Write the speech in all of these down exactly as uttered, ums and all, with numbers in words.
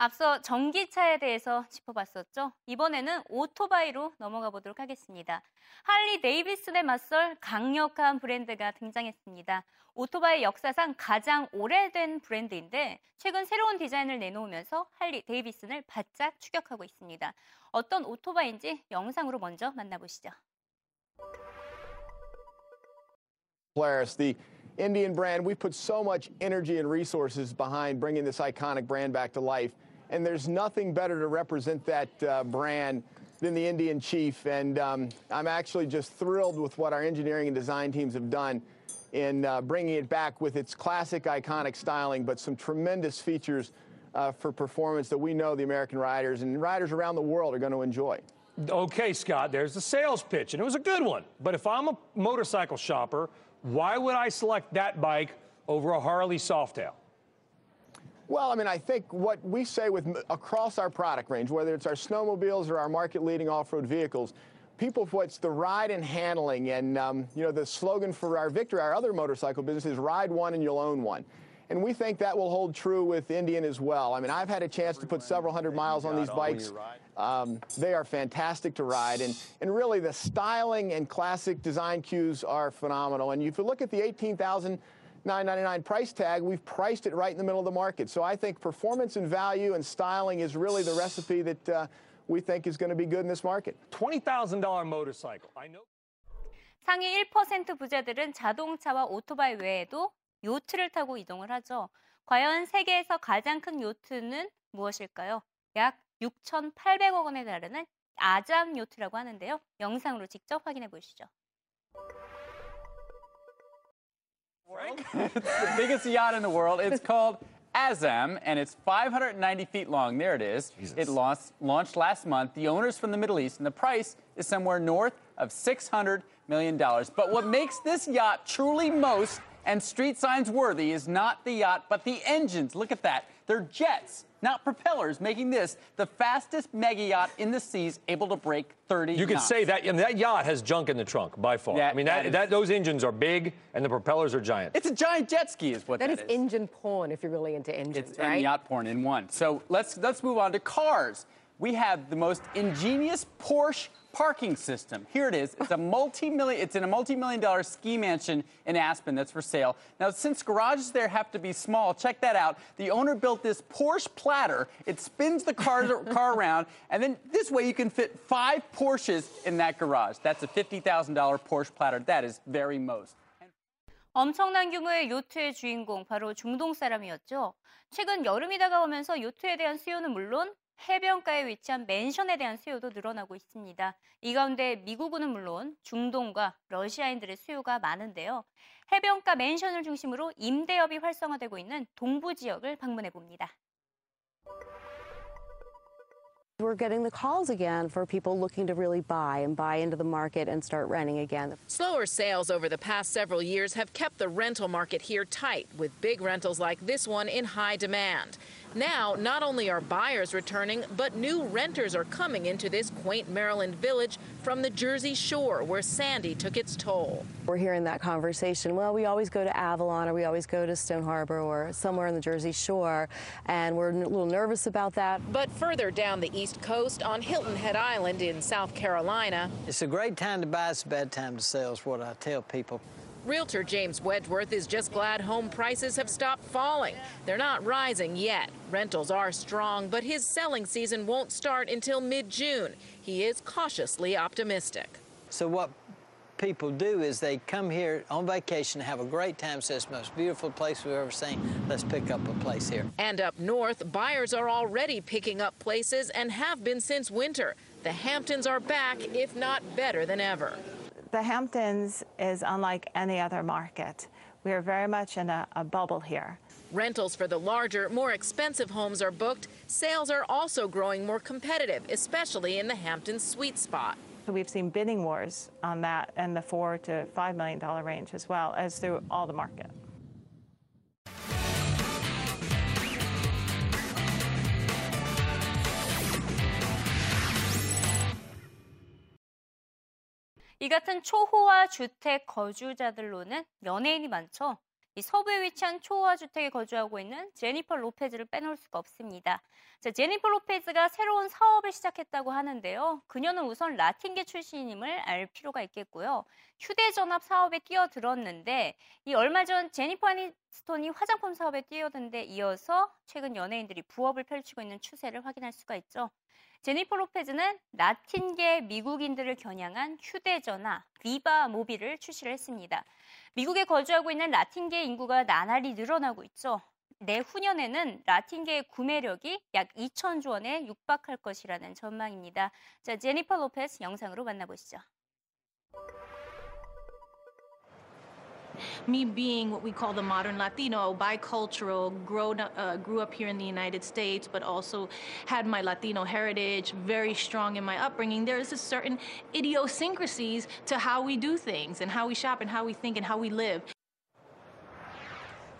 앞서 전기차에 대해서 짚어봤었죠. 이번에는 오토바이로 넘어가 보도록 하겠습니다. 할리 데이비슨에 맞설 강력한 브랜드가 등장했습니다. 오토바이 역사상 가장 오래된 브랜드인데 최근 새로운 디자인을 내놓으면서 할리 데이비슨을 바짝 추격하고 있습니다. 어떤 오토바이인지 영상으로 먼저 만나보시죠. Polaris, the Indian brand, we put so much energy and resources behind bringing this iconic brand back to life, and there's nothing better to represent that uh, brand than the Indian Chief, and um, I'm actually just thrilled with what our engineering and design teams have done in uh, bringing it back with its classic iconic styling, but some tremendous features uh, for performance that we know the American riders and riders around the world are going to enjoy. Okay, Scott, there's the sales pitch, and it was a good one, but if I'm a motorcycle shopper, why would I select that bike over a Harley Softail? Well, I mean, I think what we say with across our product range, whether it's our snowmobiles or our market-leading off-road vehicles, people, what's the ride and handling, and um, you know, the slogan for our Victory, our other motorcycle business, is "Ride one and you'll own one," and we think that will hold true with Indian as well. I mean, I've had a chance to put several hundred miles on these bikes. Um, they are fantastic to ride, and, and really the styling and classic design cues are phenomenal. And if you look at the eighteen thousand nine hundred ninety-nine dollars price tag, we've priced it right in the middle of the market. So I think performance and value and styling is really the recipe that uh, we think is going to be good in this market. twenty thousand dollar motorcycle. I know. 상위 일 퍼센트 부자들은 자동차와 오토바이 외에도 요트를 타고 이동을 하죠. 과연 세계에서 가장 큰 요트는 무엇일까요? 약 육천팔백억 원에 달하는 아잠 요트라고 하는데요. 영상으로 직접 확인해 보시죠. It's the biggest yacht in the world. It's called Azam, and it's five hundred ninety feet long. There it is. Jesus. It launched, launched last month. The owner's from the Middle East, and the price is somewhere north of six hundred million dollars. But what makes this yacht truly most and street signs worthy is not the yacht, but the engines. Look at that. They're jets, not propellers, making this the fastest mega yacht in the seas, able to break thirty knots. You could say that, and that yacht has junk in the trunk, by far. That, I mean, that, that is, that, those engines are big, and the propellers are giant. It's a giant jet ski is what that, that is. That is engine porn, if you're really into engines, it's, right? And yacht porn in one. So let's, let's move on to cars. We have the most ingenious Porsche parking system. Here it is. It's a multi-million. It's in a multi-million dollar ski mansion in Aspen that's for sale. Now, since garages there have to be small, check that out. The owner built this Porsche platter. It spins the car car around, and then this way you can fit five Porsches in that garage. That's a fifty thousand dollar Porsche platter. That is very most. 엄청난 규모의 요트의 주인공 바로 중동 사람이었죠. 최근 여름이 다가오면서 요트에 대한 수요는 물론 해변가에 위치한 맨션에 대한 수요도 늘어나고 있습니다. 이 가운데 미국은 물론 중동과 러시아인들의 수요가 많은데요. 해변가 맨션을 중심으로 임대업이 활성화되고 있는 동부 지역을 방문해 봅니다. We're getting the calls again for people looking to really buy and buy into the market and start renting again. Slower sales over the past several years have kept the rental market here tight, with big rentals like this one in high demand. Now, not only are buyers returning, but new renters are coming into this quaint Maryland village from the Jersey Shore, where Sandy took its toll. We're hearing that conversation, well, we always go to Avalon, or we always go to Stone Harbor, or somewhere on the Jersey Shore, and we're a little nervous about that. But further down the east coast on Hilton Head Island in South Carolina. It's a great time to buy, it's a bad time to sell is what I tell people. Realtor James Wedgworth is just glad home prices have stopped falling. They're not rising yet. Rentals are strong, but his selling season won't start until mid-June. He is cautiously optimistic. So what people do is they come here on vacation, have a great time, says the most beautiful place we've ever seen. Let's pick up a place here. And up north, buyers are already picking up places and have been since winter. The Hamptons are back, if not better than ever. The Hamptons is unlike any other market. We are very much in a, a bubble here. Rentals for the larger, more expensive homes are booked. Sales are also growing more competitive, especially in the Hamptons' sweet spot. So we've seen bidding wars on that and the four to five million dollar range as well as through all the market. 이 같은 초호화 주택 거주자들로는 연예인이 많죠. 이 서부에 위치한 초호화 주택에 거주하고 있는 제니퍼 로페즈를 빼놓을 수가 없습니다. 자, 제니퍼 로페즈가 새로운 사업을 시작했다고 하는데요. 그녀는 우선 라틴계 출신임을 알 필요가 있겠고요. 휴대전화 사업에 뛰어들었는데 이 얼마 전 제니퍼 애니스톤이 화장품 사업에 뛰어든 데 이어서 최근 연예인들이 부업을 펼치고 있는 추세를 확인할 수가 있죠. 제니퍼 로페즈는 라틴계 미국인들을 겨냥한 휴대전화 비바 모빌을 출시를 했습니다. 미국에 거주하고 있는 라틴계 인구가 나날이 늘어나고 있죠. 내후년에는 라틴계의 구매력이 약 이천조 원에 육박할 것이라는 전망입니다. 자, 제니퍼 로페즈 영상으로 만나보시죠. Me being what we call the modern Latino, bicultural, grown, uh, grew up here in the United States, but also had my Latino heritage very strong in my upbringing. There is a certain idiosyncrasies to how we do things and how we shop and how we think and how we live.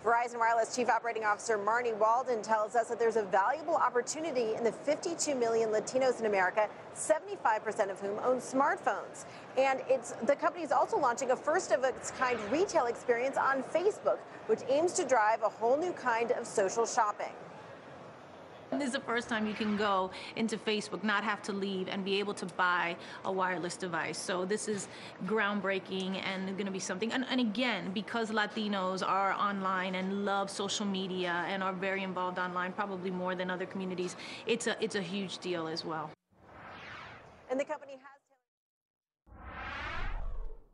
Verizon Wireless Chief Operating Officer Marnie Walden tells us that there's a valuable opportunity in the fifty-two million Latinos in America, seventy-five percent of whom own smartphones. And it's, the company is also launching a first-of-its-kind retail experience on Facebook, which aims to drive a whole new kind of social shopping. This is the first time you can go into Facebook, not have to leave, and be able to buy a wireless device. So this is groundbreaking and going to be something. And, and again, because Latinos are online and love social media and are very involved online, probably more than other communities, it's a, it's a huge deal as well. And the company has...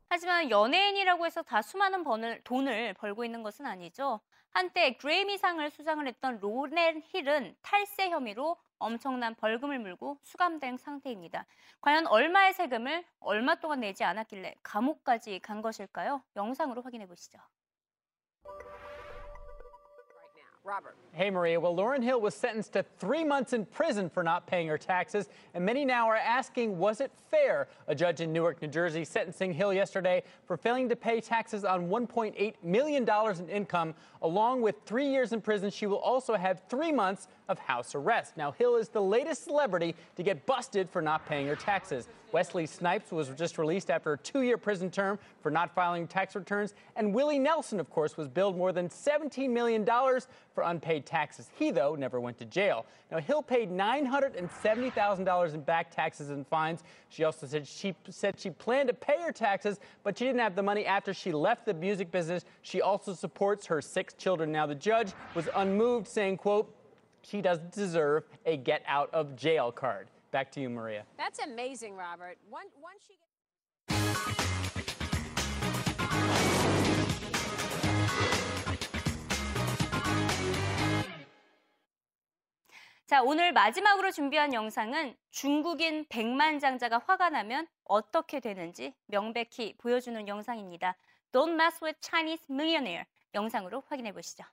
하지만 연예인이라고 해서 다 수많은 번을, 돈을 벌고 있는 것은 아니죠. 한때 그래미상을 수상을 했던 로렌 힐은 탈세 혐의로 엄청난 벌금을 물고 수감된 상태입니다. 과연 얼마의 세금을 얼마 동안 내지 않았길래 감옥까지 간 것일까요? 영상으로 확인해 보시죠. Robert. Hey, Maria. Well, Lauren Hill was sentenced to three months in prison for not paying her taxes, and many now are asking, was it fair? A judge in Newark, New Jersey, sentencing Hill yesterday for failing to pay taxes on one point eight million dollars in income. Along with three years in prison, she will also have three months of house arrest. Now, Hill is the latest celebrity to get busted for not paying her taxes. Wesley Snipes was just released after a two-year prison term for not filing tax returns. And Willie Nelson, of course, was billed more than seventeen million dollars for unpaid taxes. He, though, never went to jail. Now, Hill paid nine hundred seventy thousand dollars in back taxes and fines. She also said she, said she planned to pay her taxes, but she didn't have the money after she left the music business. She also supports her six children. Now, the judge was unmoved, saying, quote, she doesn't deserve a get-out-of-jail card. Back to you, Maria. That's amazing, Robert. Once she 자, 오늘 마지막으로 준비한 영상은 중국인 백만장자가 화가 나면 어떻게 되는지 명백히 보여주는 영상입니다. Don't mess with Chinese millionaire. 영상으로 확인해 보시죠.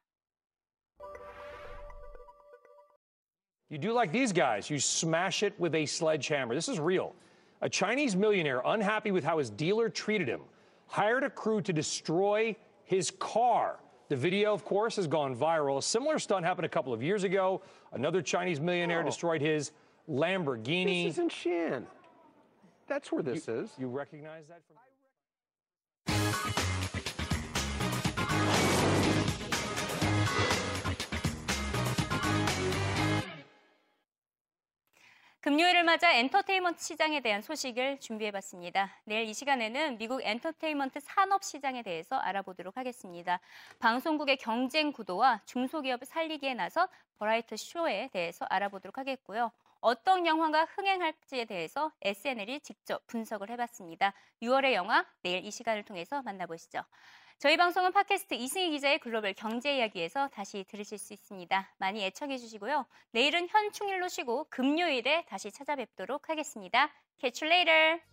You do like these guys. You smash it with a sledgehammer. This is real. A Chinese millionaire unhappy with how his dealer treated him hired a crew to destroy his car. The video, of course, has gone viral. A similar stunt happened a couple of years ago. Another Chinese millionaire oh. destroyed his Lamborghini. This is in Xi'an. That's where this you, is. You recognize that from... 금요일을 맞아 엔터테인먼트 시장에 대한 소식을 준비해봤습니다. 내일 이 시간에는 미국 엔터테인먼트 산업 시장에 대해서 알아보도록 하겠습니다. 방송국의 경쟁 구도와 중소기업을 살리기에 나선 버라이트 쇼에 대해서 알아보도록 하겠고요. 어떤 영화가 흥행할지에 대해서 에스엔엘이 직접 분석을 해봤습니다. 유월의 영화, 내일 이 시간을 통해서 만나보시죠. 저희 방송은 팟캐스트 이승희 기자의 글로벌 경제 이야기에서 다시 들으실 수 있습니다. 많이 애청해 주시고요. 내일은 현충일로 쉬고 금요일에 다시 찾아뵙도록 하겠습니다. Catch you later!